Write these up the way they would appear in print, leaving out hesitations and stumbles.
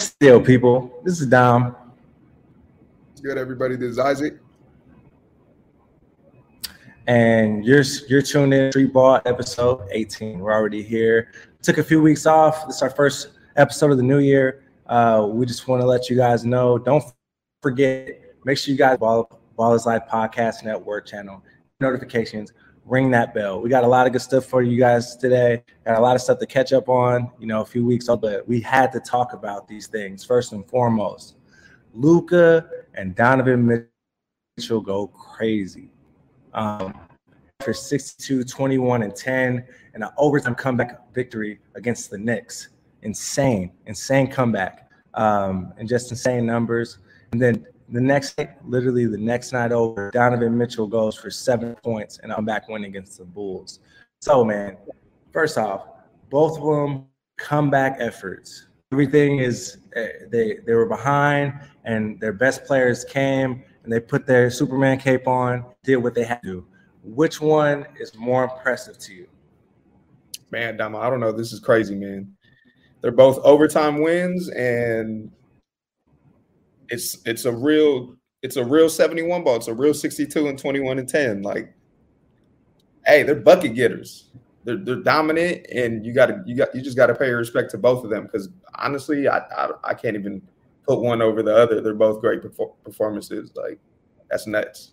Still, people, this is Dom. It's good, everybody. This is Isaac, and you're tuned in to Street Ball episode 18. We're already here. Took a few weeks off. This is our first episode of the new year. We just want to let you guys know. Don't forget. Make sure you guys Ballers Live Podcast Network channel notifications. Ring that bell. We got a lot of good stuff for you guys today. Got a lot of stuff to catch up on, you know, a few weeks old, but we had to talk about these things. First and foremost, Luka and Donovan Mitchell go crazy. For 62, 21, and 10, and an overtime comeback victory against the Knicks. Insane comeback, and just insane numbers. And then the next night, literally the next night over, Donovan Mitchell goes for 7 points and a comeback win against the Bulls. So, man, first off, both of them comeback efforts. Everything is they were behind, and their best players came, and they put their Superman cape on, did what they had to do. Which one is more impressive to you? Man, Dama, I don't know. This is crazy, man. They're both overtime wins, and It's a real 71 ball. It's a real 62 and 21 and 10. Like, hey, they're bucket getters. They're dominant, and you just gotta pay respect to both of them, because honestly, I can't even put one over the other. They're both great performances. Like, that's nuts.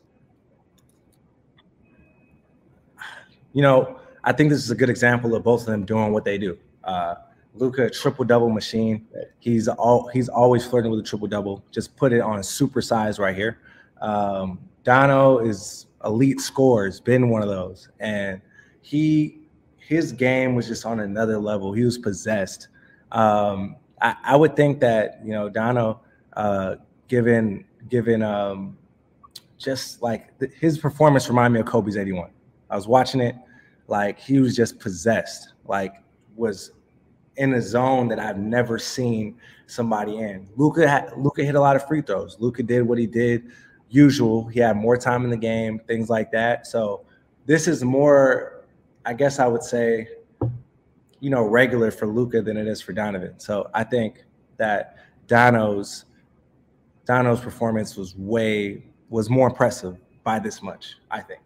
You know, I think this is a good example of both of them doing what they do. Luka, triple-double machine. He's always flirting with a triple-double. Just put it on a super size right here. Dono is elite scorers, been one of those. And his game was just on another level. He was possessed. I would think that, you know, Dono, given just like his performance reminded me of Kobe's 81. I was watching it. Like, he was just possessed. Like, was in a zone that I've never seen somebody in. Luka hit a lot of free throws. Luka did what he did, usual. He had more time in the game, things like that. So this is more, I guess I would say, you know, regular for Luka than it is for Donovan. So I think that Dono's performance was more impressive by this much, I think.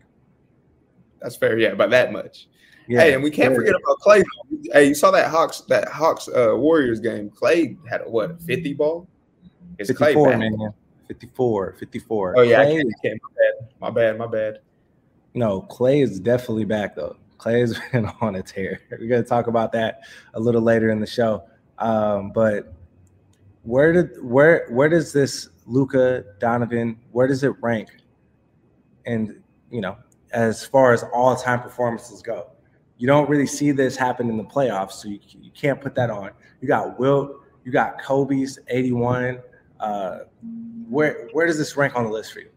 That's fair, yeah, by that much. Yeah, hey, and we can't forget about Klay. Hey, you saw that Hawks Warriors game. Klay had a 50 ball? It's 54, Klay, man. 54. Oh, yeah, Klay, I can't. My bad. No, Klay is definitely back, though. Klay has been on a tear. We're going to talk about that a little later in the show. But where does this Luka, Donovan, where does it rank? And, you know, as far as all-time performances go. You don't really see this happen in the playoffs, so you can't put that on. You got Wilt, you got Kobe's 81. Where does this rank on the list for you?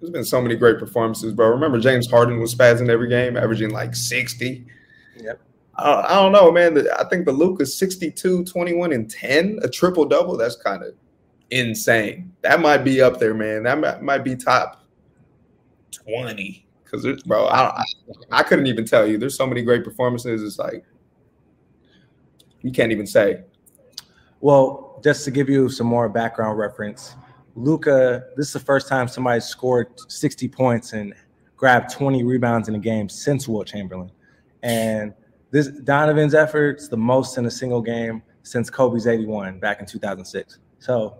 There's been so many great performances, bro. Remember James Harden was spazzing every game, averaging like 60. Yep. I don't know, man. I think the Luka's 62, 21, and 10, a triple-double, that's kind of insane. That might be up there, man. That might be top 20. Because, bro, I couldn't even tell you. There's so many great performances. It's like you can't even say. Well, just to give you some more background reference, Luka, this is the first time somebody scored 60 points and grabbed 20 rebounds in a game since Wilt Chamberlain. And this Donovan's efforts, the most in a single game since Kobe's 81 back in 2006. So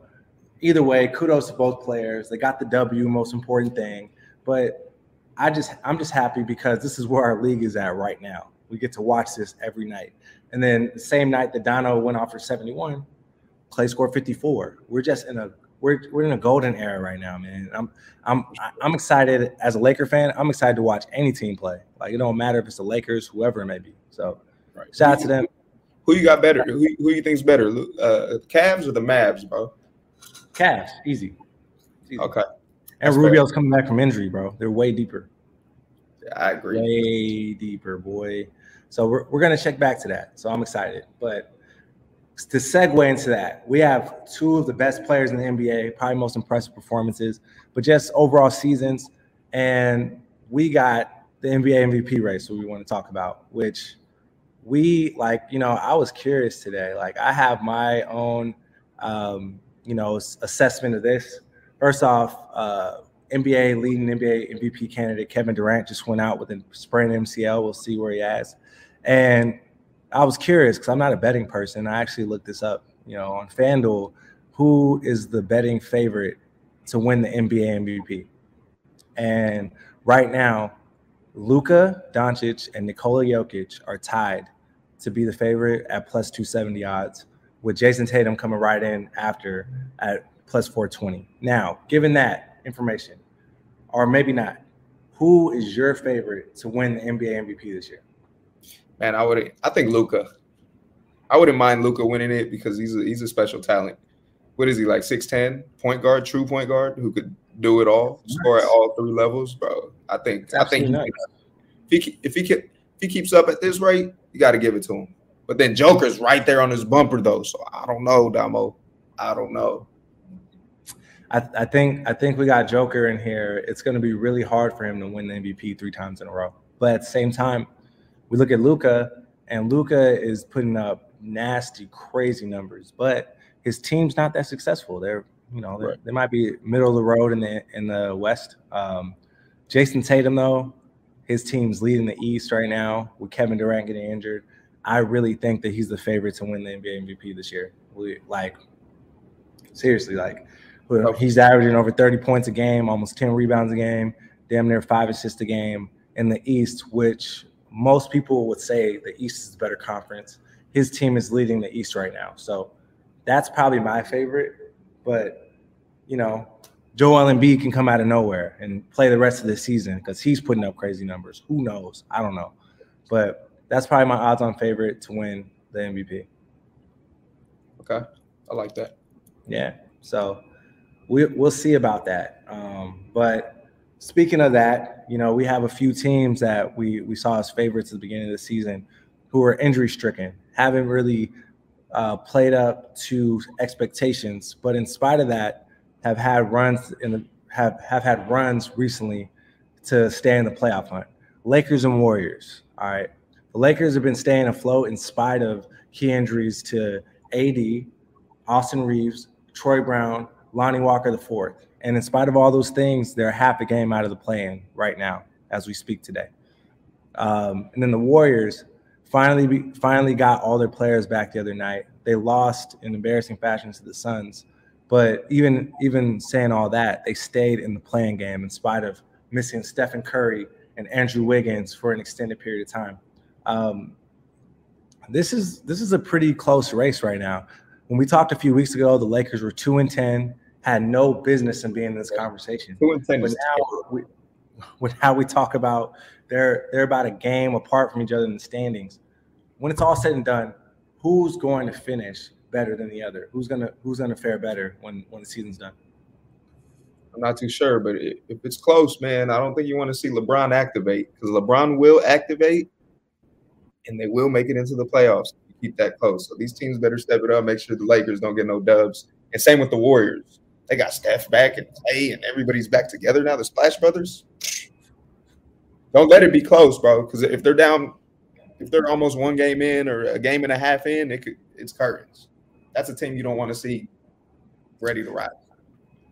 either way, kudos to both players. They got the W, most important thing. But I'm just happy because this is where our league is at right now. We get to watch this every night. And then the same night that Dono went off for 71, Klay scored 54. We're just in a golden era right now, man. I'm excited as a Laker fan. I'm excited to watch any team play. Like, it don't matter if it's the Lakers, whoever it may be. So right. Shout out to them. Who you got better? Who you think's better? Cavs or the Mavs, bro? Cavs, easy. Okay. And Rubio's coming back from injury, bro. They're way deeper. Yeah, I agree. Way deeper, boy. So we're going to check back to that. So I'm excited. But to segue into that, we have two of the best players in the NBA, probably most impressive performances, but just overall seasons. And we got the NBA MVP race, what we want to talk about, which we like, you know, I was curious today. Like, I have my own, you know, assessment of this. First off, leading NBA MVP candidate Kevin Durant just went out with a sprained MCL. We'll see where he is. And I was curious because I'm not a betting person. I actually looked this up, you know, on FanDuel. Who is the betting favorite to win the NBA MVP? And right now, Luka Doncic and Nikola Jokic are tied to be the favorite at plus 270 odds, with Jason Tatum coming right in after at plus 420. Now, given that information, or maybe not, who is your favorite to win the NBA MVP this year? Man, I think Luka. I wouldn't mind Luka winning it because he's a special talent. What is he, like 6'10", point guard, true point guard, who could do it all, score at all three levels, bro? I think if he keeps up at this rate, you got to give it to him. But then Joker's right there on his bumper though, so I don't know, Damo. I don't know. I think we got Joker in here. It's going to be really hard for him to win the MVP 3 times in a row. But at the same time, we look at Luka, and Luka is putting up nasty, crazy numbers, but his team's not that successful. They're, you know, right. They might be middle of the road in the West. Jason Tatum, though, his team's leading the East right now with Kevin Durant getting injured. I really think that he's the favorite to win the NBA MVP this year. Like, seriously, like, he's averaging over 30 points a game, almost 10 rebounds a game, damn near 5 assists a game in the East, which most people would say the East is a better conference. His team is leading the East right now. So that's probably my favorite. But, you know, Joel Embiid can come out of nowhere and play the rest of the season because he's putting up crazy numbers. Who knows? I don't know. But that's probably my odds-on favorite to win the MVP. Okay. I like that. Yeah. So we'll see about that. But speaking of that, you know, we have a few teams that we saw as favorites at the beginning of the season who are injury-stricken, haven't really played up to expectations, but in spite of that, have had runs recently to stay in the playoff hunt. Lakers and Warriors. All right, the Lakers have been staying afloat in spite of key injuries to AD, Austin Reeves, Troy Brown, Lonnie Walker IV, and in spite of all those things, they're half a game out of the play-in right now as we speak today. And then the Warriors finally got all their players back the other night. They lost in embarrassing fashion to the Suns, but even saying all that, they stayed in the playing game in spite of missing Stephen Curry and Andrew Wiggins for an extended period of time. This is a pretty close race right now. When we talked a few weeks ago, the Lakers were 2-10, had no business in being in this conversation. 2-10, but now with how we talk about they're about a game apart from each other in the standings. When it's all said and done, who's going to finish better than the other? Who's gonna fare better when the season's done? I'm not too sure, but if it's close, man, I don't think you want to see LeBron activate, because LeBron will activate, and they will make it into the playoffs if you keep that close. So these teams better step it up, make sure the Lakers don't get no dubs. And same with the Warriors. They got Steph back and Klay, and everybody's back together now. The Splash Brothers. Don't let it be close, bro, because if they're down – if they're almost 1 game in or a game and a half in, it's curtains. That's a team you don't want to see ready to ride.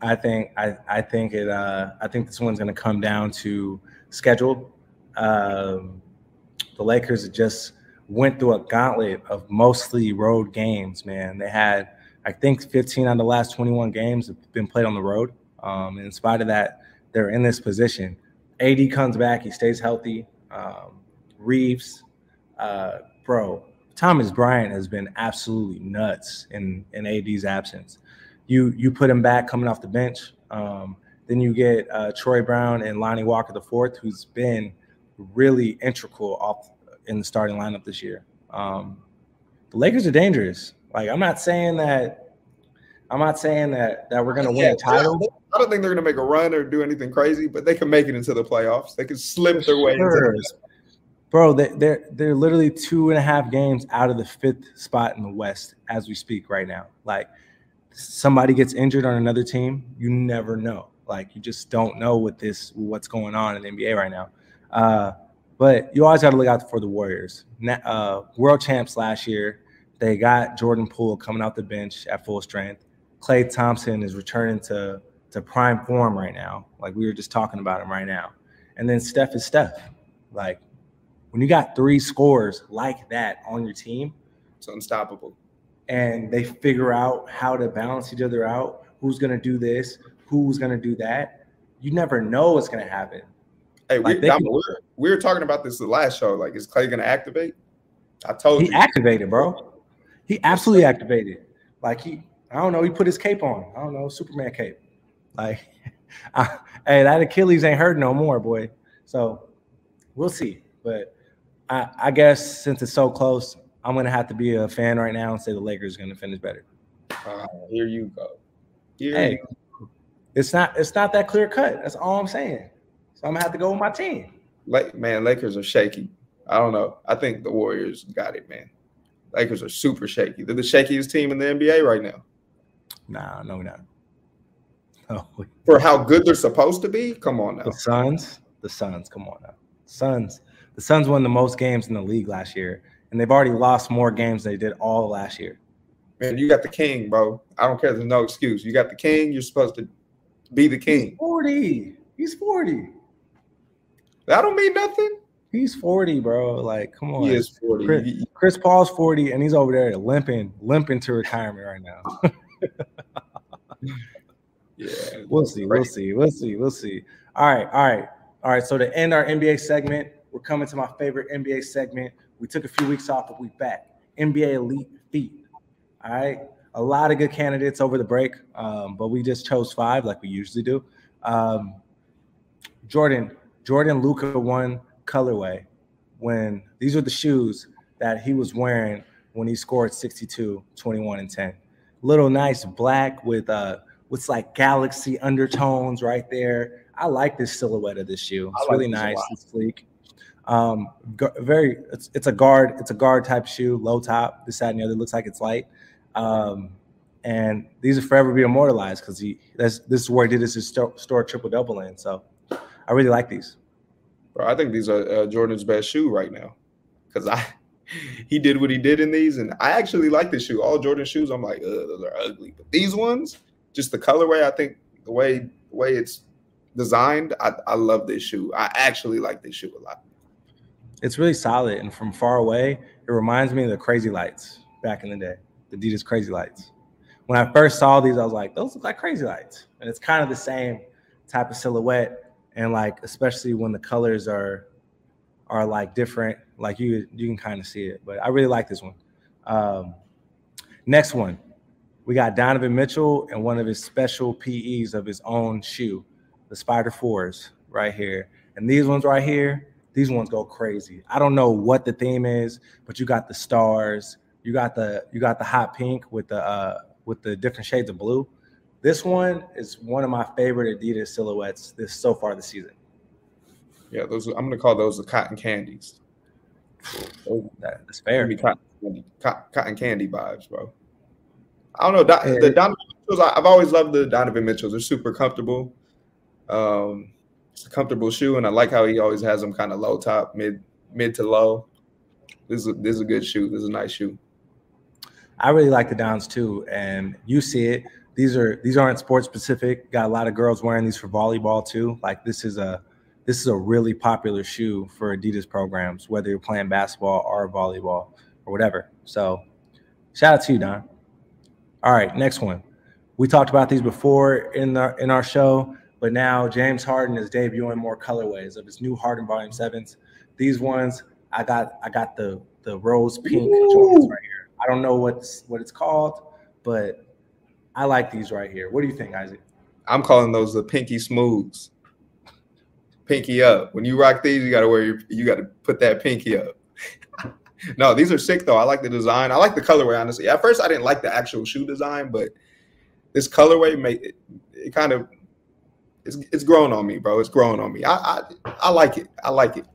I think this one's going to come down to schedule. The Lakers just went through a gauntlet of mostly road games, man. They had, I think, 15 out of the last 21 games have been played on the road. And in spite of that, they're in this position. AD comes back. He stays healthy. Reeves. Bro, Thomas Bryant has been absolutely nuts in AD's absence. You put him back coming off the bench. Then you get Troy Brown and Lonnie Walker IV, who's been really integral in the starting lineup this year. The Lakers are dangerous. Like, I'm not saying that we're gonna win a title. I don't think they're gonna make a run or do anything crazy, but they can make it into the playoffs. They can slip their way into the playoffs. Bro, they're literally 2.5 games out of the 5th spot in the West as we speak right now. Like, somebody gets injured on another team, you never know. Like, you just don't know what's going on in the NBA right now. But you always got to look out for the Warriors. World champs last year, they got Jordan Poole coming out the bench at full strength. Klay Thompson is returning to prime form right now. Like, we were just talking about him right now. And then Steph is Steph. Like, when you got three scorers like that on your team, it's unstoppable. And they figure out how to balance each other out, who's going to do this, who's going to do that. You never know what's going to happen. Hey, like, we were talking about this the last show. Like, is Klay going to activate? I told you. He activated, bro. He absolutely activated. Like, I don't know, he put his cape on. I don't know, Superman cape. Like, hey, that Achilles ain't hurt no more, boy. So we'll see. But I guess since it's so close, I'm going to have to be a fan right now and say the Lakers are going to finish better. Here you go. Here you go. It's not that clear cut. That's all I'm saying. So I'm going to have to go with my team. Man, Lakers are shaky. I don't know. I think the Warriors got it, man. Lakers are super shaky. They're the shakiest team in the NBA right now. Nah, no, we're not. No. For how good they're supposed to be? Come on now. The Suns, come on now. The Suns won the most games in the league last year. And they've already lost more games than they did all last year. Man, you got the king, bro. I don't care. There's no excuse. You got the king. You're supposed to be the king. He's 40. That don't mean nothing. He's 40, bro. Like, come on. He is 40. Chris Paul's 40, and he's over there limping to retirement right now. Yeah. We'll see. All right. So to end our NBA segment, we're coming to my favorite NBA segment. We took a few weeks off, but we back. NBA Elite Feet. All right. A lot of good candidates over the break, but we just chose 5 like we usually do. Jordan Luka 1 colorway. When these are the shoes that he was wearing when he scored 62, 21, and 10. Little nice black with what's like galaxy undertones right there. I like this silhouette of this shoe. It's really nice. It's sleek. It's a guard type shoe, low top, this, that, and the other. It looks like it's light. And these are forever be immortalized because this is where he did his store triple-double in. So I really like these. Bro, I think these are Jordan's best shoe right now because he did what he did in these, and I actually like this shoe. All Jordan shoes, I'm like, ugh, those are ugly. But these ones, just the colorway, I think the way it's designed, I love this shoe. I actually like this shoe a lot. It's really solid, and from far away, it reminds me of the Crazy Lights back in the day, the Adidas Crazy Lights. When I first saw these, I was like, those look like Crazy Lights, and it's kind of the same type of silhouette, and like especially when the colors are like different, like you can kind of see it, but I really like this one. Next one, we got Donovan Mitchell and one of his special PEs of his own shoe, the Spider 4s right here, and these ones right here, these ones go crazy. I don't know what the theme is, but you got the stars, you got the hot pink with the different shades of blue. This one is one of my favorite Adidas silhouettes so far this season. Yeah, those I'm gonna call those the cotton candies. That's fair. Cotton candy vibes, bro. I don't know. The Donovan Mitchells, I've always loved the Donovan Mitchells. They're super comfortable. It's a comfortable shoe, and I like how he always has them kind of low top, mid to low. This is a good shoe. This is a nice shoe. I really like the Dons too, and you see it. These aren't sports specific. Got a lot of girls wearing these for volleyball too. Like this is a really popular shoe for Adidas programs, whether you're playing basketball or volleyball or whatever. So shout out to you, Don. All right, next one. We talked about these before in our show. But now James Harden is debuting more colorways of his new Harden Volume 7s. These ones, I got the rose pink joints right here. I don't know what it's called, but I like these right here. What do you think, Isaac? I'm calling those the pinky smooths. Pinky up. When you rock these, you gotta put that pinky up. No, these are sick though. I like the design. I like the colorway, honestly. At first I didn't like the actual shoe design, but this colorway made it kind of It's growing on me, bro. It's growing on me. I like it. I like it.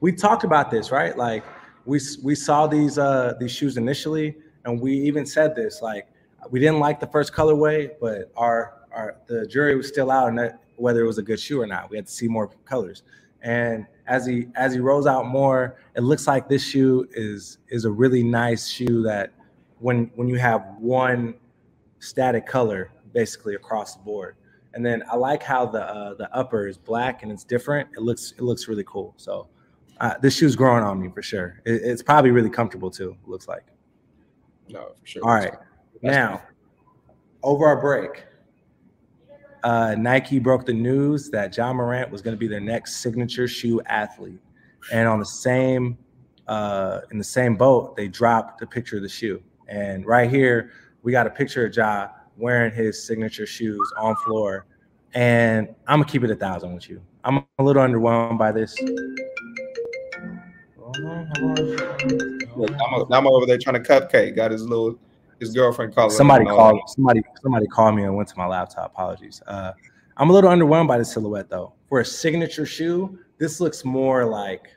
We talked about this, right? Like we saw these shoes initially, and we even said this. Like we didn't like the first colorway, but the jury was still out on whether it was a good shoe or not. We had to see more colors, and as he rolls out more, it looks like this shoe is a really nice shoe that when you have one static color basically across the board. And then I like how the upper is black and it's different. It looks really cool. So this shoe's growing on me for sure. It's probably really comfortable too, it looks like. No, for sure. All right. Now, over our break, Nike broke the news that John Morant was going to be their next signature shoe athlete. And on the same in the same boat, they dropped a picture of the shoe. And right here, we got a picture of Ja wearing his signature shoes on floor. And I'm going to keep it 1,000 with you. I'm a little underwhelmed by this. Look, I'm over there trying to cupcake. Got his girlfriend calling. Somebody called me and went to my laptop. Apologies. I'm a little underwhelmed by the silhouette though. For a signature shoe, this looks more like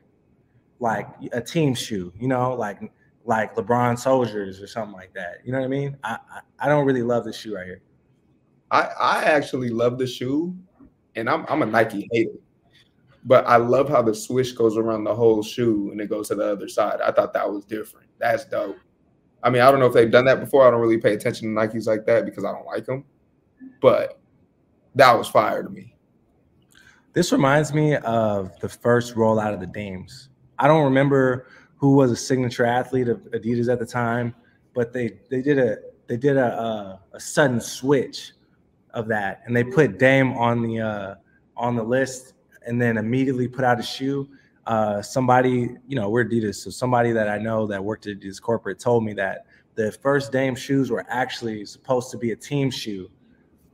a team shoe. You know, like LeBron Soldiers or something like that. You know what I mean? I don't really love this shoe right here. I actually love the shoe, and I'm a Nike hater. But I love how the swish goes around the whole shoe and it goes to the other side. I thought that was different. That's dope. I mean, I don't know if they've done that before. I don't really pay attention to Nikes like that because I don't like them. But that was fire to me. This reminds me of the first rollout of the Dames. I don't remember who was a signature athlete of Adidas at the time, but they did a sudden switch of that, and they put Dame on the list. And then immediately put out a shoe. Somebody, you know, we're Adidas, so somebody that I know that worked at Adidas corporate told me that the first Dame shoes were actually supposed to be a team shoe,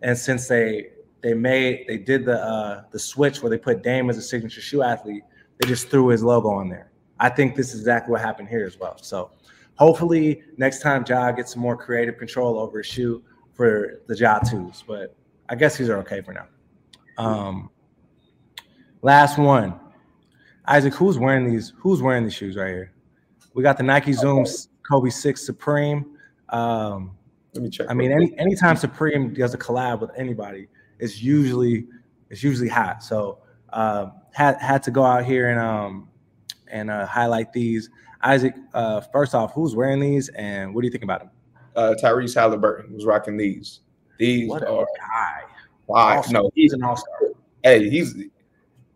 and since they did the switch where they put Dame as a signature shoe athlete, they just threw his logo on there. I think this is exactly what happened here as well. So hopefully next time Ja gets some more creative control over his shoe for the Ja 2s, but I guess these are okay for now. Last one, Isaac. Who's wearing these shoes right here? We got the Nike Zoom Kobe 6 Supreme. Let me check. I mean, anytime Supreme does a collab with anybody, it's usually hot. So had to go out here and highlight these. Isaac, first off, who's wearing these and what do you think about them? Tyrese Halliburton was rocking these. These what are guy. Awesome. No, he's an all-star. Hey,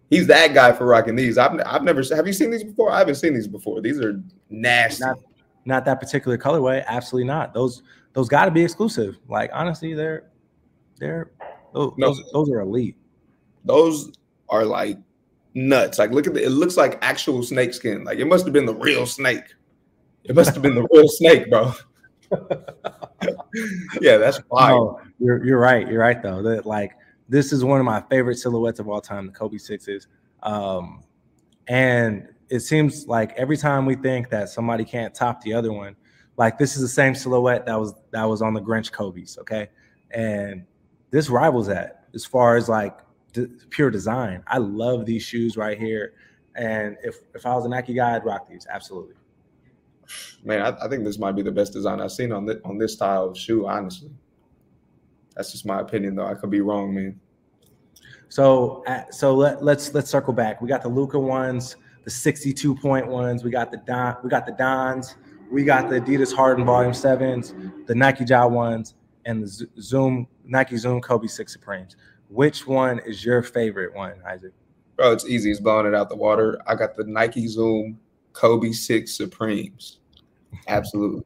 He's that guy for rocking these. I've never – have you seen these before? I haven't seen these before. These are nasty. Not that particular colorway. Absolutely not. Those got to be exclusive. Like, honestly, those are elite. Those are, like, nuts. Like, look at it looks like actual snake skin. Like, it must have been the real snake. It must have been the real snake, bro. Yeah, that's fire. No, you're right. You're right, though. That, like – this is one of my favorite silhouettes of all time, the Kobe 6s. And it seems like every time we think that somebody can't top the other one, like this is the same silhouette that was on the Grinch Kobe's, okay? And this rivals that as far as like pure design. I love these shoes right here. And if I was a Nike guy, I'd rock these, absolutely. Man, I think this might be the best design I've seen on this style of shoe, honestly. That's just my opinion, though. I could be wrong, man. So let's circle back. We got the Luka ones, the 62-point ones. We got the Dons. We got the Adidas Harden Volume 7s, the Nike Ja ones, and the Nike Zoom Kobe 6 Supremes. Which one is your favorite one, Isaac? Bro, it's easy. It's blowing it out the water. I got the Nike Zoom Kobe 6 Supremes. Absolutely.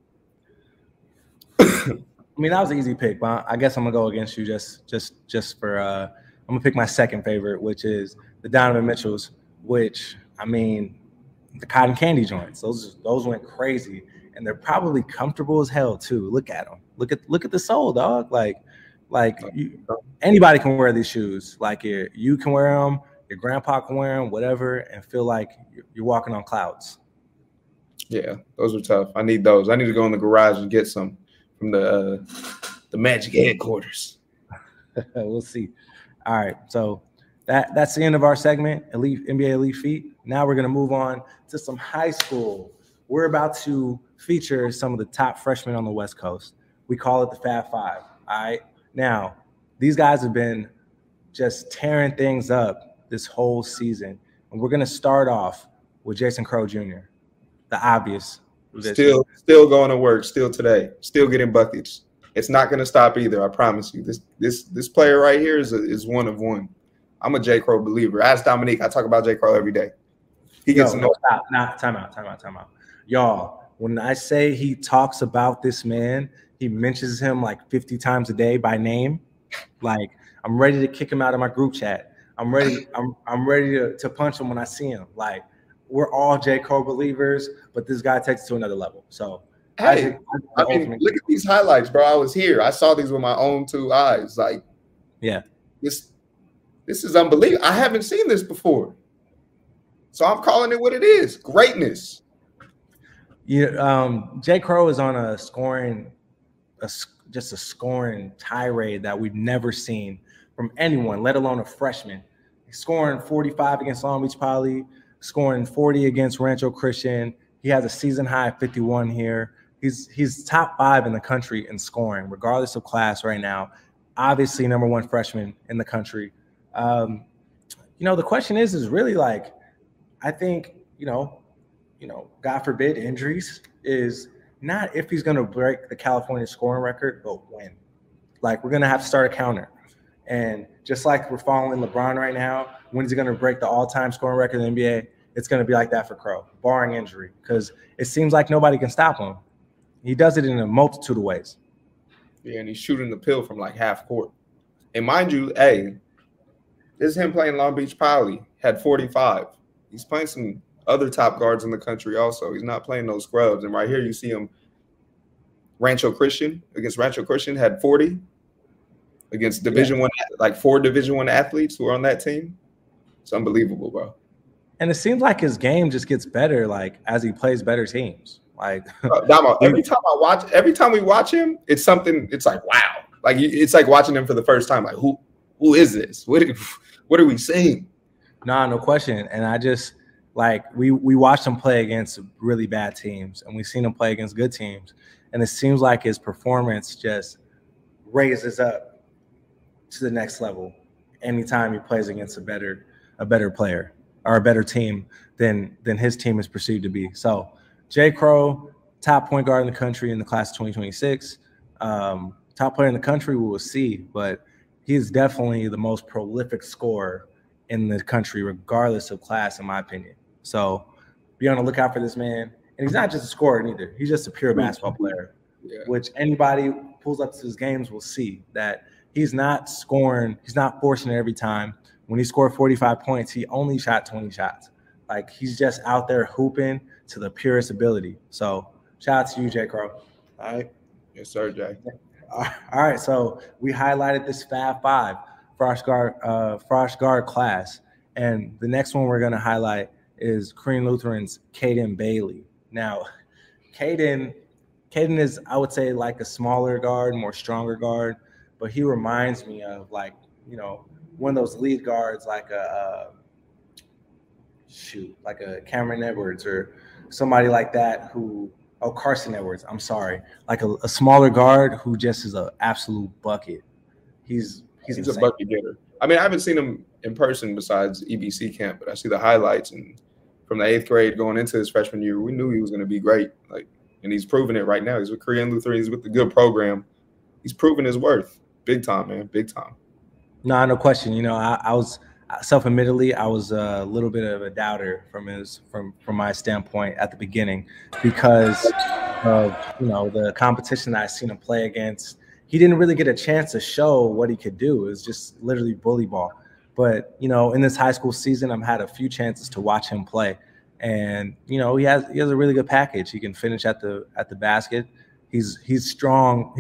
I mean, that was an easy pick, but I guess I'm gonna go against you just for I'm gonna pick my second favorite, which is the Donovan Mitchells, which I mean the cotton candy joints. Those went crazy, and they're probably comfortable as hell too. Look at them. Look at the sole, dog. Like anybody can wear these shoes. Like you can wear them, your grandpa can wear them, whatever, and feel like you're walking on clouds. Yeah, those are tough. I need those. I need to go in the garage and get some. From the Magic headquarters. We'll see. All right, so that's the end of our segment, NBA Elite Feet. Now we're going to move on to some high school. We're about to feature some of the top freshmen on the West Coast. We call it the Fab Five. All right, now these guys have been just tearing things up this whole season. And we're going to start off with Jason Crowe Jr., the obvious. Still going to work, still today, still getting buckets. It's not going to stop either, I promise you. This player right here is one of one. I'm a J. Crowe believer. Ask Dominique. I talk about J. Crowe every day. He gets no stop. Nah, time out. Y'all, when I say he talks about this man, he mentions him like 50 times a day by name. Like, I'm ready to kick him out of my group chat. I'm ready to punch him when I see him. Like, we're all J. Crowe believers, but this guy takes it to another level. So, hey, I mean, look at these highlights, bro. I was here. I saw these with my own two eyes. Like, yeah, this is unbelievable. I haven't seen this before. So I'm calling it what it is. Greatness. Yeah, J. Crowe is on a scoring, just a scoring tirade that we've never seen from anyone, let alone a freshman. He's scoring 45 against Long Beach Poly, scoring 40 against Rancho Christian. He has a season high of 51 here. He's top five in the country in scoring, regardless of class right now. Obviously, number one freshman in the country. You know, the question is really like, I think, you know, God forbid injuries is not if he's going to break the California scoring record, but when. Like, we're going to have to start a counter. And just like we're following LeBron right now, when is he going to break the all-time scoring record in the NBA? It's going to be like that for Crowe, barring injury, because it seems like nobody can stop him. He does it in a multitude of ways. Yeah, and he's shooting the pill from like half court. And mind you, hey, this is him playing Long Beach Poly, had 45. He's playing some other top guards in the country also. He's not playing those scrubs. And right here you see him against Rancho Christian had 40 against Division One, like four Division One athletes who are on that team. It's unbelievable, bro. And it seems like his game just gets better, like as he plays better teams. Like Damo, every time we watch him, it's something. It's like wow, like it's like watching him for the first time. Like who is this? What are we seeing? Nah, no question. And I just like we watched him play against really bad teams, and we've seen him play against good teams. And it seems like his performance just raises up to the next level anytime he plays against a better player. Or a better team than his team is perceived to be. So J. Crowe, top point guard in the country in the class of 2026, top player in the country, we will see, but he is definitely the most prolific scorer in the country, regardless of class, in my opinion. So be on the lookout for this man. And he's not just a scorer either. He's just a pure basketball player, which anybody who pulls up to his games will see that he's not scoring. He's not forcing it every time. When he scored 45 points, he only shot 20 shots. Like, he's just out there hooping to the purest ability. So, shout out to you, J. Crowe. All right. Yes, sir, Jay. All right. So, we highlighted this Fab Five Frosh Guard class. And the next one we're going to highlight is Korean Lutheran's Kaden Bailey. Now, Kaden is, I would say, like a smaller guard, more stronger guard. But he reminds me of, like, you know, one of those lead guards, like a Cameron Edwards or somebody like that Carson Edwards, I'm sorry. Like a smaller guard who just is an absolute bucket. He's a bucket getter. I mean, I haven't seen him in person besides EBC camp, but I see the highlights. And from the eighth grade going into his freshman year, we knew he was going to be great. Like, and he's proving it right now. He's with Korean Lutheran. He's with the good program. He's proving his worth. Big time, man. Big time. No question. You know, I was self-admittedly, I was a little bit of a doubter from my standpoint at the beginning because of, you know, the competition that I seen him play against. He didn't really get a chance to show what he could do. It was just literally bully ball. But, you know, in this high school season, I've had a few chances to watch him play, and you know, he has a really good package. He can finish at the basket. He's strong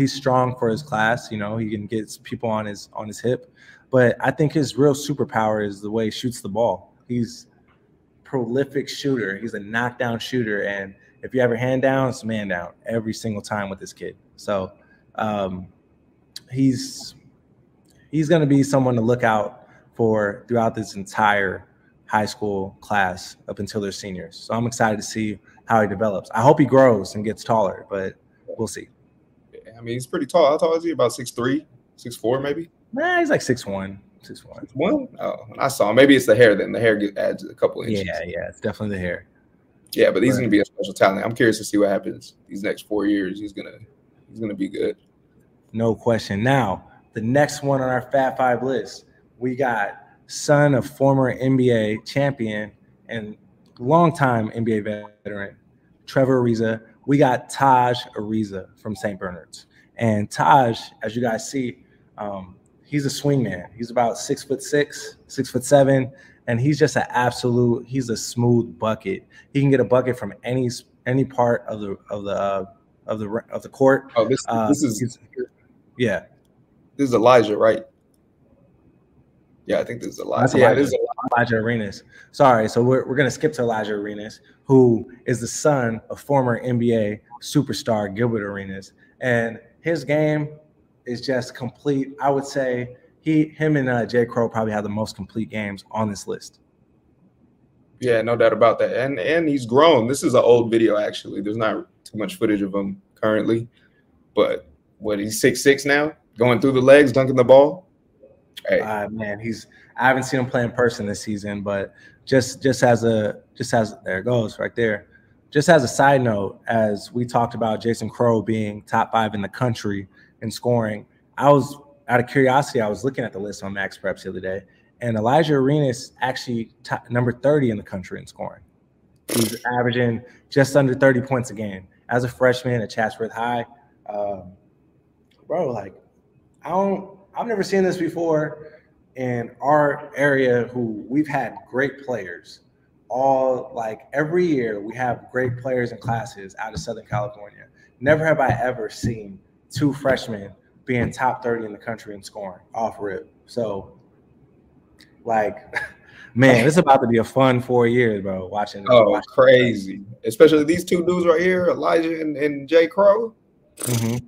for his class. You know, he can get people on his hip, but I think his real superpower is the way he shoots the ball. He's a prolific shooter. He's a knockdown shooter, and if you have your hand down, it's man down every single time with this kid. So he's going to be someone to look out for throughout this entire high school class up until they're seniors. So I'm excited to see how he develops. I hope he grows and gets taller, but we'll see. I mean, he's pretty tall. How tall is he? About 6'3", 6'4", maybe? Nah, he's like 6'1". 6'1". Oh, I saw. Maybe it's the hair then. The hair adds a couple inches. Yeah, it's definitely the hair. Yeah, but he's going to be a special talent. I'm curious to see what happens these next 4 years. He's gonna be good. No question. Now, the next one on our Fat Five list, we got son of former NBA champion and longtime NBA veteran, Trevor Ariza. We got Taj Ariza from St. Bernard's. And Taj, as you guys see, he's a swing man. He's about 6'6", 6'7", and he's just an absolute. He's a smooth bucket. He can get a bucket from any part of the court. Oh, this is yeah. This is Elijah, right? Yeah, I think this is Elijah. That's Elijah. Yeah, this is Elijah Arenas. Sorry, so we're gonna skip to Elijah Arenas, who is the son of former NBA superstar Gilbert Arenas, and his game is just complete. I would say him and J. Crowe probably have the most complete games on this list. Yeah, no doubt about that. And he's grown. This is an old video, actually. There's not too much footage of him currently. But what, he's 6'6" now? Going through the legs, dunking the ball? Hey. Man, I haven't seen him play in person this season, but just as there it goes right there. Just as a side note, as we talked about Jason Crowe being top 5 in the country in scoring, out of curiosity, I was looking at the list on Max Preps the other day, and Elijah Arenas actually number 30 in the country in scoring. He's averaging just under 30 points a game. As a freshman at Chatsworth High, I've never seen this before in our area. Who we've had great players. Every year we have great players in classes out of Southern California. Never have I ever seen two freshmen being top 30 in the country and scoring off rip. So, man, it's about to be a fun 4 years, bro, watching. Oh, watching crazy. Them. Especially these two dudes right here, Elijah and J. Crowe. Mm-hmm.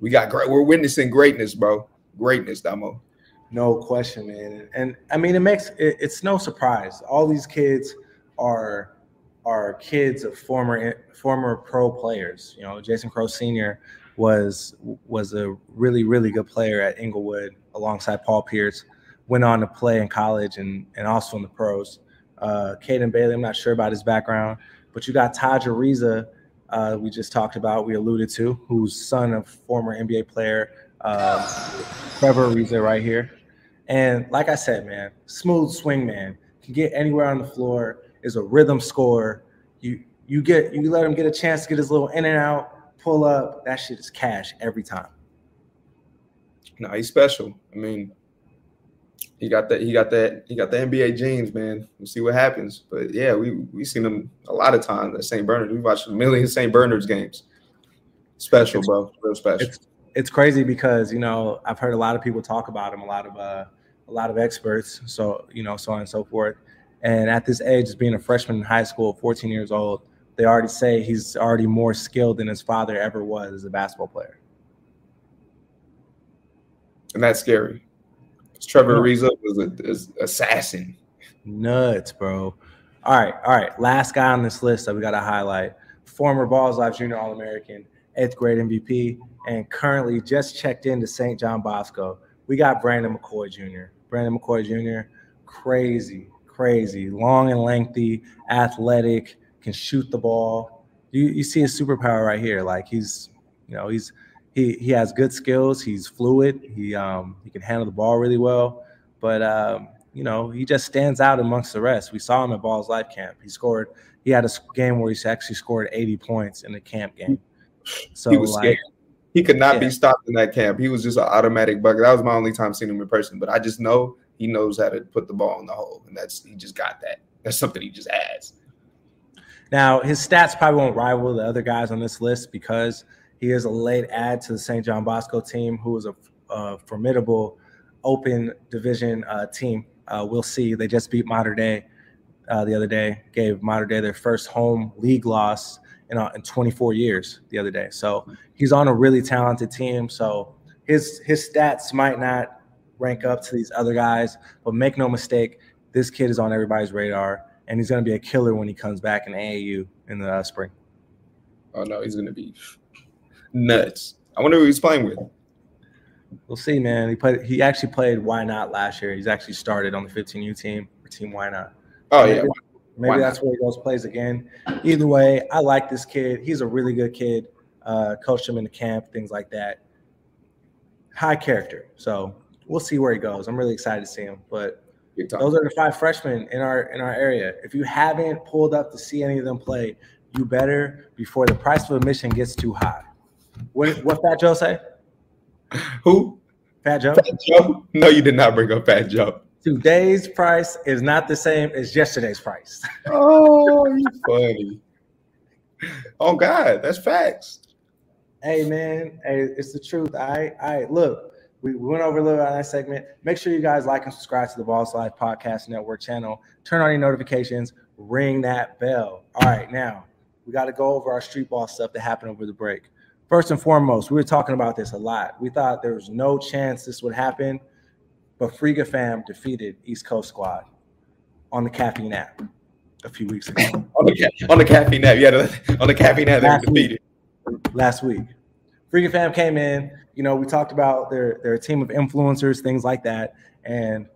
We're witnessing greatness, bro. Greatness, Damo. No question, man. And I mean, it's no surprise. All these kids are kids of former pro players. You know, Jason Crowe Sr. was a really, really good player at Inglewood alongside Paul Pierce. Went on to play in college and also in the pros. Kaden Bailey, I'm not sure about his background, but you got Taj Ariza, we just talked about, we alluded to, who's son of former NBA player Trevor Ariza right here. And like I said, man, smooth swing man, can get anywhere on the floor, is a rhythm scorer. You let him get a chance to get his little in and out, pull up. That shit is cash every time. No, he's special. I mean, he got the NBA genes, man. We'll see what happens. But yeah, we seen him a lot of times at St. Bernard's. We watched a million St. Bernard's games. Special, bro. Real special. It's crazy because, you know, I've heard a lot of people talk about him, a lot of experts, so, you know, so on and so forth. And at this age, being a freshman in high school, 14 years old, they already say he's already more skilled than his father ever was as a basketball player. And that's scary. Trevor Ariza was an assassin. Nuts, bro. All right. Last guy on this list that we got to highlight, former Balls Life Junior All-American, 8th grade MVP, and currently just checked into St. John Bosco. We got Brandon McCoy Jr. Brandon McCoy Jr., crazy, long and lengthy, athletic, can shoot the ball. You see his superpower right here. He has good skills. He's fluid. He can handle the ball really well. But, you know, he just stands out amongst the rest. We saw him at Balls Life Camp. He had a game where he actually scored 80 points in the camp game. So he was scared. He could not be stopped in that camp. He was just an automatic bucket. That was my only time seeing him in person. But I just know he knows how to put the ball in the hole, and he just got that. That's something he just has. Now, his stats probably won't rival the other guys on this list because he is a late add to the St. John Bosco team, who is a formidable open division team. We'll see. They just beat Modern Day the other day, gave Modern Day their first home league loss in 24 years the other day. So he's on a really talented team. So his stats might not rank up to these other guys, but make no mistake, this kid is on everybody's radar, and he's going to be a killer when he comes back in AAU in the spring. Oh, no, he's going to be nuts. I wonder who he's playing with. we'll see, man. He actually played Why Not last year. He's actually started on the 15U team, or Team Why Not. Oh, yeah. Maybe that's where he goes, plays again. Either way, I like this kid. He's a really good kid. Coached him in the camp, things like that. High character. So we'll see where he goes. I'm really excited to see him. But those are the 5 freshmen in our area. If you haven't pulled up to see any of them play, you better before the price of admission gets too high. What Fat Joe say? Who? Fat Joe? Fat Joe? No, you did not bring up Fat Joe. Today's price is not the same as yesterday's price. Oh, you funny. Oh, God, that's facts. Hey, man, it's the truth. All right, look, we went over a little bit on that segment. Make sure you guys like and subscribe to the Balls Live Podcast Network channel. Turn on your notifications. Ring that bell. All right, now, we got to go over our street ball stuff that happened over the break. First and foremost, we were talking about this a lot. We thought there was no chance this would happen. But Frigla Fam defeated East Coast Squad on the Caffeine app a few weeks ago. on the Caffeine app, yeah, on the Caffeine app, they were defeated. Last week. Frigla Fam came in. You know, we talked about their team of influencers, things like that, and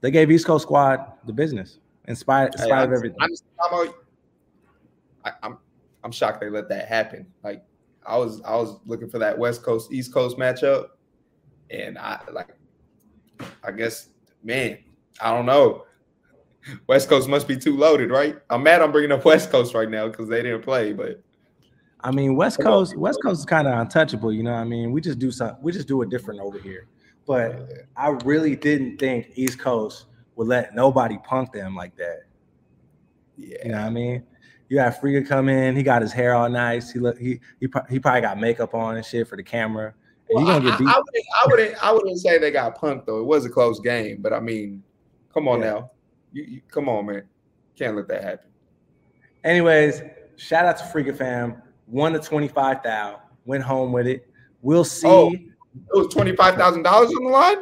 they gave East Coast Squad the business in spite of everything. I'm shocked they let that happen. Like, I was looking for that West Coast East Coast matchup, and I guess, man, I don't know. West Coast must be too loaded, right? I'm mad I'm bringing up West Coast right now because they didn't play, but I mean, West Coast is kind of untouchable, you know what I mean? We just do it different over here. But I really didn't think East Coast would let nobody punk them like that. Yeah. You know what I mean? You had Frigga come in, he got his hair all nice. He probably got makeup on and shit for the camera. Well, I wouldn't say they got punked though. It was a close game, but I mean, come on now, you come on, man, can't let that happen. Anyways, shout out to Frigla Fam. Won the 25 thou. Went home with it. We'll see. Oh, it was $25,000 on the line.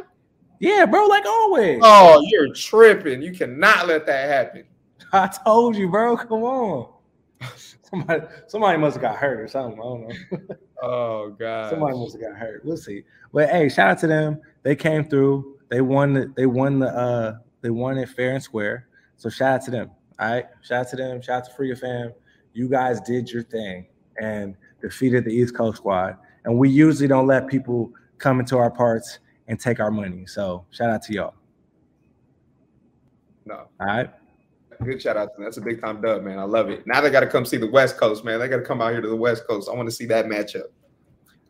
Yeah, bro, like always. Oh, you're tripping. You cannot let that happen. I told you, bro. Come on. Somebody must have got hurt or something. I don't know. Oh, God. Somebody must have got hurt. We'll see. But hey, shout out to them. They came through. They won it fair and square. So shout out to them. All right. Shout out to them. Shout out to Frigla Fam. You guys did your thing and defeated the East Coast Squad. And we usually don't let people come into our parts and take our money. So shout out to y'all. No. All right. Good shout out to them. That's a big time dub, man. I love it. Now they got to come see the West Coast, man. They got to come out here to the West Coast. I want to see that matchup.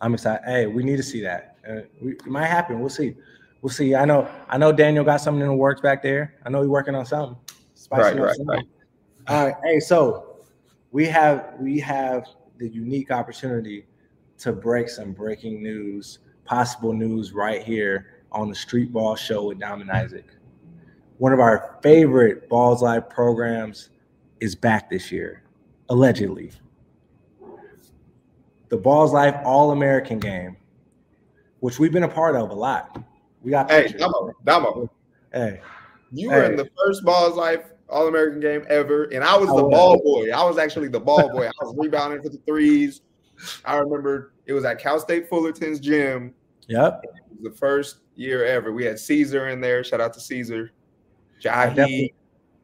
I'm excited. Hey, we need to see that. It might happen. We'll see. We'll see. I know Daniel got something in the works back there. I know he's working on something. Right. All right. Hey, so we have the unique opportunity to break some breaking news, possible news right here on the Street Ball Show with Dom and Isaac. One of our favorite Balls Live programs is back this year, allegedly. The Balls Live All American Game, which we've been a part of a lot. We got pictures. Damo. Hey, you were in the first Balls Live All American Game ever, and I was the ball boy. I was actually the ball boy. I was rebounding for the threes. I remember it was at Cal State Fullerton's gym. Yep, it was the first year ever. We had Caesar in there. Shout out to Caesar. Jahi.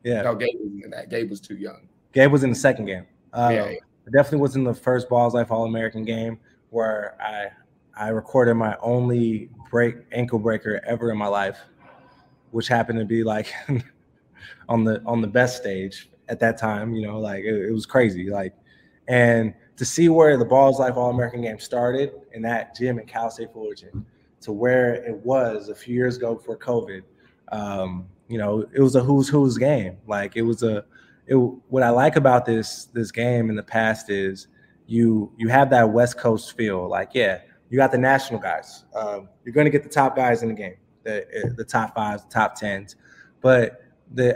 Yeah. No, Gabe wasn't in that. Gabe was too young. Gabe was in the second game. Yeah. Definitely was in the first Balls Life All-American game where I recorded my only ankle breaker ever in my life, which happened to be like on the best stage at that time. You know, like it was crazy. Like, and to see where the Balls Life All-American game started in that gym in Cal State Fullerton to where it was a few years ago before COVID. You know, it was a who's who's game. Like what I like about this game in the past is you have that West Coast feel. Like, yeah, you got the national guys. You're going to get the top guys in the game, the top 5s, the top 10s. But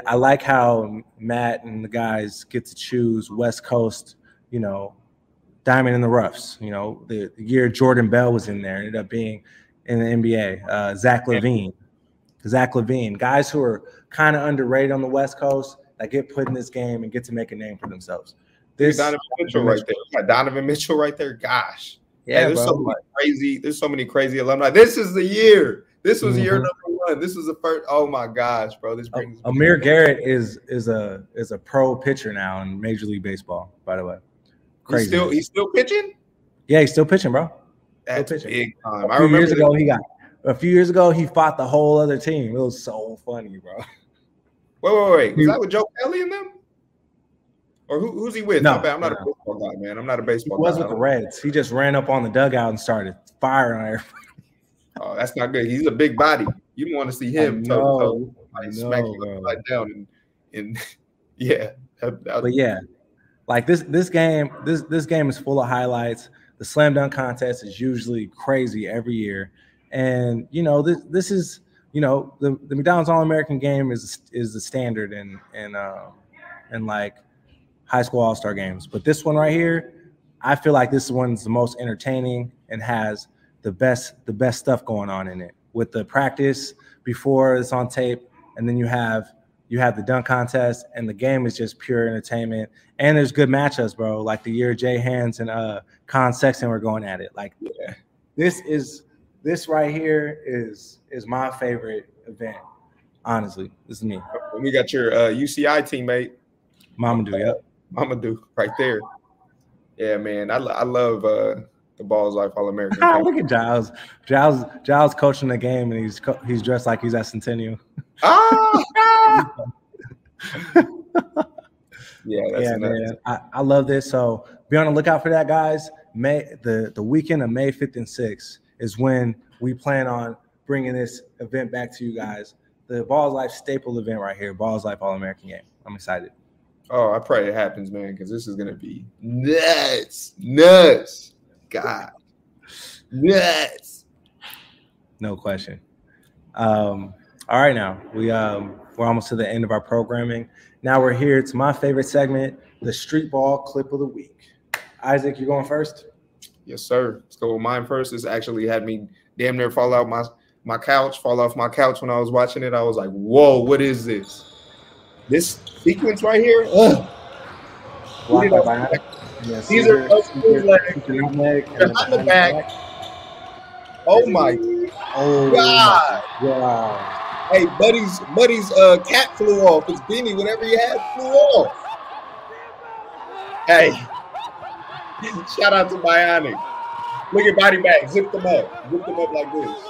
I like how Matt and the guys get to choose West Coast. You know, diamond in the roughs. You know, the year Jordan Bell was in there, ended up being in the NBA. Zach LaVine, guys who are kind of underrated on the West Coast that get put in this game and get to make a name for themselves. Donovan Mitchell right there. Gosh. Yeah, like, there's so many crazy alumni. This is the year. This was year number one. This was the first. Oh my gosh, bro! This brings Amir Garrett is a pro pitcher now in Major League Baseball. By the way, crazy. He's still pitching. Yeah, he's still pitching, bro. That's pitching. Big time. A few years ago, he fought the whole other team. It was so funny, bro. Wait. Was that with Joe Kelly and them? Or who's he with? No, I'm not a baseball guy, man. I'm not a baseball guy. He was with the Reds. He just ran up on the dugout and started firing on everybody. Oh, that's not good. He's a big body. You don't want to see him smacking like down and yeah. But yeah, like this game is full of highlights. The slam dunk contest is usually crazy every year. And you know, this is, you know, the McDonald's All-American Game is the standard in like high school all-star games. But this one right here, I feel like this one's the most entertaining and has the best stuff going on in it, with the practice before it's on tape, and then you have the dunk contest, and the game is just pure entertainment. And there's good matchups, bro. Like the year Jay Hands and Con Sexton were going at it. Like this right here is my favorite event. Honestly, this is me. We got your UCI teammate, Mamadou. Yep. Mamadou right there. Yeah, man. I love the Balls Life All American. Look at Giles. Giles coaching the game, and he's dressed like he's at Centennial. Oh! Man. I love this. So be on the lookout for that, guys. The weekend of May 5th and 6th is when we plan on bringing this event back to you guys. The Balls Life staple event right here, Balls Life All American Game. I'm excited. Oh, I pray it happens, man, because this is going to be nuts. God, nuts. No question. All right, now we're almost to the end of our programming. Now we're here to my favorite segment, the Street Ball Clip of the Week. Isaac, you going first? Yes, sir. Let's go with mine first. This actually had me damn near fall off my couch when I was watching it. I was like, whoa, what is this? This sequence right here? Ugh. Caesar on the back. Oh my God. Wow. Hey, buddy's cap flew off. His beanie, whatever he had, flew off. Hey, shout out to Bionic. Look at Body Bag. Zip them up like this.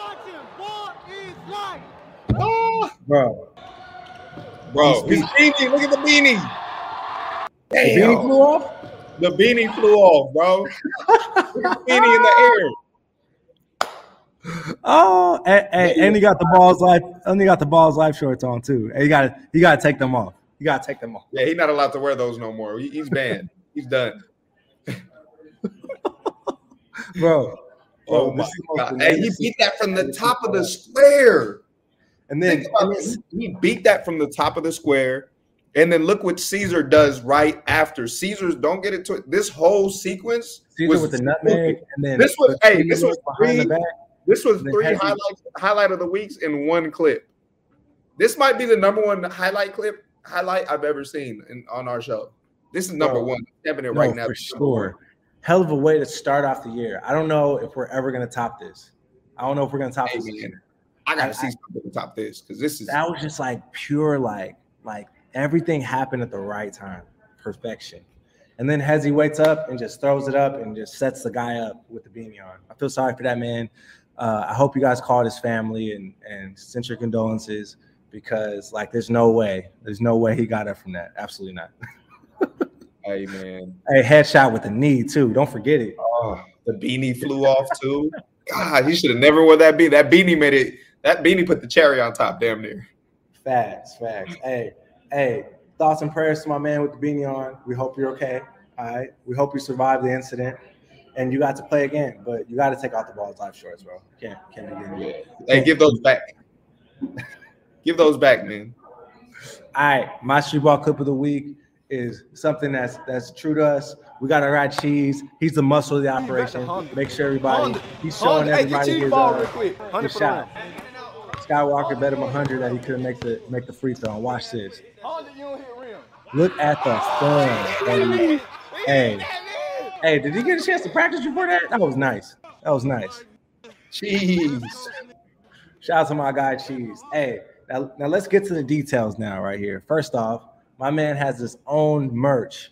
Oh, bro. His beanie. Look at the beanie. Damn. The beanie flew off. The beanie flew off, bro. The beanie in the air. Oh, and he got the Balls Life. And he got the Balls Life shorts on too. And you gotta take them off. You gotta take them off. Yeah, he's not allowed to wear those no more. He's banned. He's done. Bro. Oh my God! Hey, he beat that from the top of the square. And then he beat that from the top of the square. And then look what Caesar does right after. Caesar's, don't get it to it. This whole sequence. Caesar was with the nutmeg, and then this was behind the back. This was three highlight of the weeks in one clip. This might be the number one highlight I've ever seen on our show. This is number one. Right now. For sure. Hell of a way to start off the year. I don't know if we're ever going to top this. I don't know if we're going to top this again. I got to see something to top this, because this is – that was just like pure like everything happened at the right time. Perfection. And then Hezzy waits up and just throws it up and just sets the guy up with the beanie on. I feel sorry for that man. I hope you guys called his family and sent your condolences, because like there's no way he got up from that. Absolutely not. Hey, man. Hey, headshot with the knee too. Don't forget it. Oh, the beanie flew off too. God, he should have never worn that beanie. That beanie made it. That beanie put the cherry on top, damn near. Facts. Hey. Thoughts and prayers to my man with the beanie on. We hope you're okay. All right. We hope you survived the incident. And you got to play again, but you got to take out the Balls Life shorts, bro. Can't again. Yeah. Hey, give those back. Give those back, man. All right, my Street Ball Clip of the Week is something that's true to us. We got to ride Cheese. He's the muscle of the operation. Make sure everybody, he's showing everybody his shot. Skywalker bet him 100 that he couldn't make the free throw. And watch this. Look at the fun, baby. Hey. Hey, did you get a chance to practice before that? That was nice. That was nice. Cheese. Shout out to my guy, Cheese. Hey, now let's get to the details now right here. First off, my man has his own merch,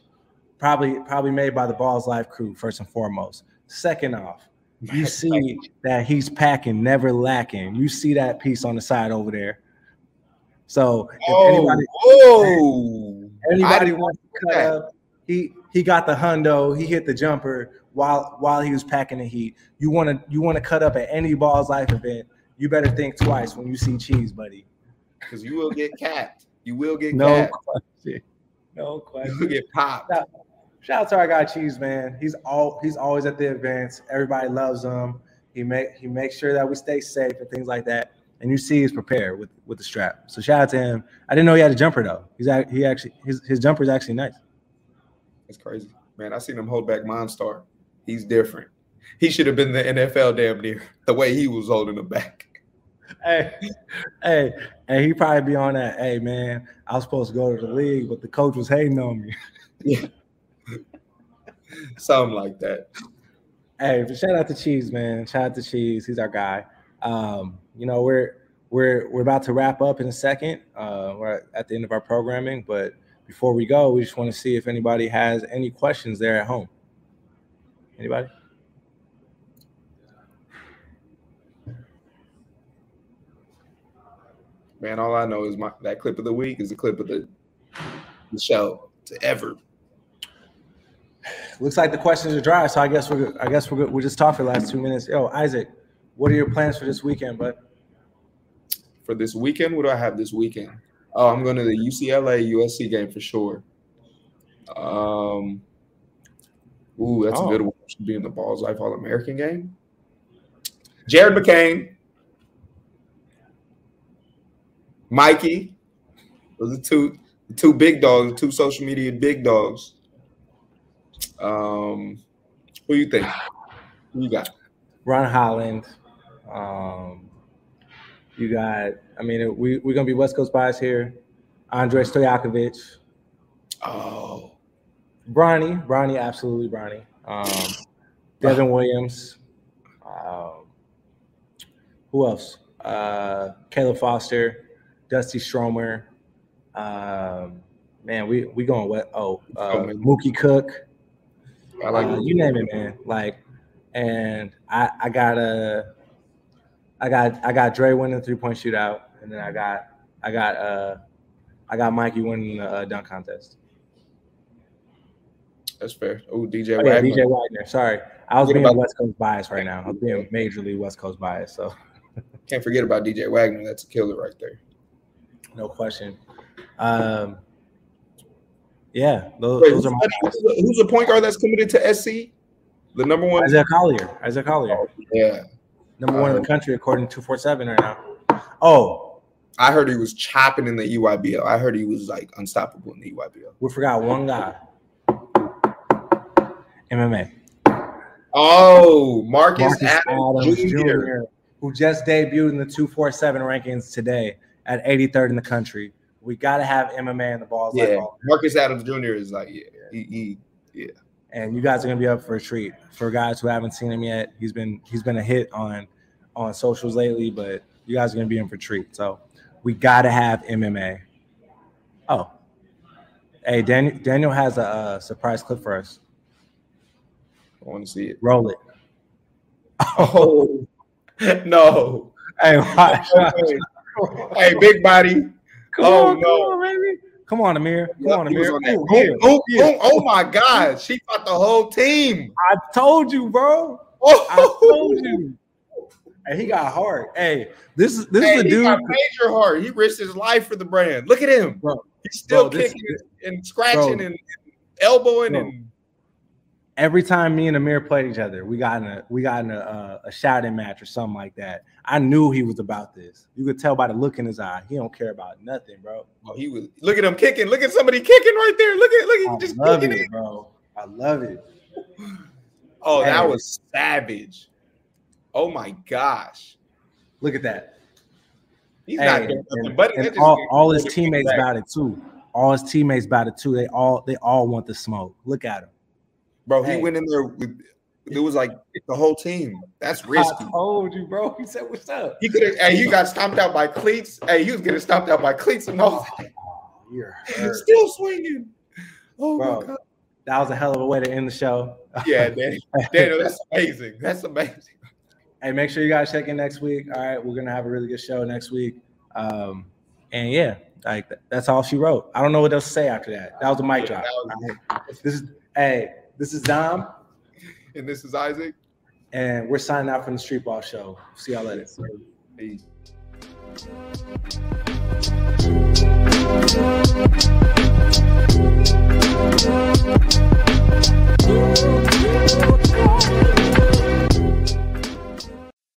probably made by the Balls Life crew, first and foremost. Second off, you see that he's packing, never lacking. You see that piece on the side over there. So if anybody wants to cut up, he got the hundo, he hit the jumper while he was packing the heat. You wanna cut up at any Balls Life event, you better think twice when you see Cheese, buddy. Because you will get capped. You will get capped. Question. No question. You get popped. Shout out to our guy Cheese, man. He's always at the events. Everybody loves him. He makes sure that we stay safe and things like that. And you see he's prepared with the strap. So shout out to him. I didn't know he had a jumper though. His jumper is actually nice. That's crazy, man. I seen him hold back Monstar. He's different. He should have been the NFL damn near the way he was holding him back. Hey, he probably be on that. Hey, man, I was supposed to go to the league, but the coach was hating on me. Yeah. Something like that. Hey, but shout out to Cheese, man. Shout out to Cheese. He's our guy. You know, we're about to wrap up in a second. We're at the end of our programming, but before we go, we just want to see if anybody has any questions there at home. Anybody? Man, all I know is that clip of the week is the clip of the show to ever. Looks like the questions are dry, so I guess we're good. We just talked for the last 2 minutes. Yo, Isaac, what are your plans for this weekend, bud? For this weekend, what do I have this weekend? Oh, I'm going to the UCLA-USC game for sure. That's a good one. Should be in the Balls Life All American game. Jared McCain, Mikey, those are the two big dogs, the two social media big dogs. Who you think? Who you got? Ron Holland. You got, I mean, we're going to be West Coast biased here. Andre Stojakovic. Oh. Bronny, absolutely Bronny. Devin Williams. Who else? Caleb Foster. Dusty Stromer. Man, we going wet. Mookie Cook. I like you name it, man. Like, and I got Dre winning the three-point shootout, and then I got Mikey winning the dunk contest. That's fair. Ooh, DJ Wagner. Yeah, DJ Wagner. Sorry, I was being West Coast biased right now. I'm being majorly West Coast biased. So can't forget about DJ Wagner. That's a killer right there. No question. Yeah, those are my guys. Who's the point guard that's committed to SC? The number one, Isaiah Collier. Oh, yeah. Number one in the country, according to 247 right now. Oh. I heard he was chopping in the EYBL. I heard he was, like, unstoppable in the EYBL. We forgot one guy. MMA. Oh, Marcus Adams Jr., who just debuted in the 247 rankings today at 83rd in the country. We got to have MMA in the Balls. Yeah, Marcus Adams Jr. is like, yeah. And you guys are gonna be up for a treat. For guys who haven't seen him yet, he's been a hit on socials lately, but you guys are gonna be in for a treat. So we got to have MMA. Oh, hey, Daniel has a surprise clip for us. I want to see it. Roll it. Oh no! Hey, watch. Hey, big body. Come on, Amir. Come on, Amir. Oh, my God. She fought the whole team. I told you, bro. Oh. I told you. Hey, he got hard. Hey, this is the dude. He got major hard. He risked his life for the brand. Look at him. Bro. He's still kicking and scratching and elbowing. Bro. And every time me and Amir played each other, we got in a shouting match or something like that. I knew he was about this. You could tell by the look in his eye. He don't care about nothing, bro. Oh, he was. Look at him kicking. Look at somebody kicking right there. Look at just kicking it, bro. I love it. Oh, man. That was savage. Oh my gosh. Look at that. He's not doing nothing, buddy. And all his teammates about it too. They all want the smoke. Look at him. Bro, he went in there with it was like the whole team. That's risky. I told you, bro. He said, what's up? He could have you got stomped out by cleats. Hey, you was getting stomped out by cleats and all. You're hurt. Still swinging. Oh, bro, my God. That was a hell of a way to end the show. Yeah, Daniel, that's amazing. That's amazing. Hey, make sure you guys check in next week. All right, we're gonna have a really good show next week. And yeah, like that's all she wrote. I don't know what else to say after that. That was a mic drop. This is Dom. And this is Isaac. And we're signing out from the Street Ball Show. See y'all later. Peace. Peace.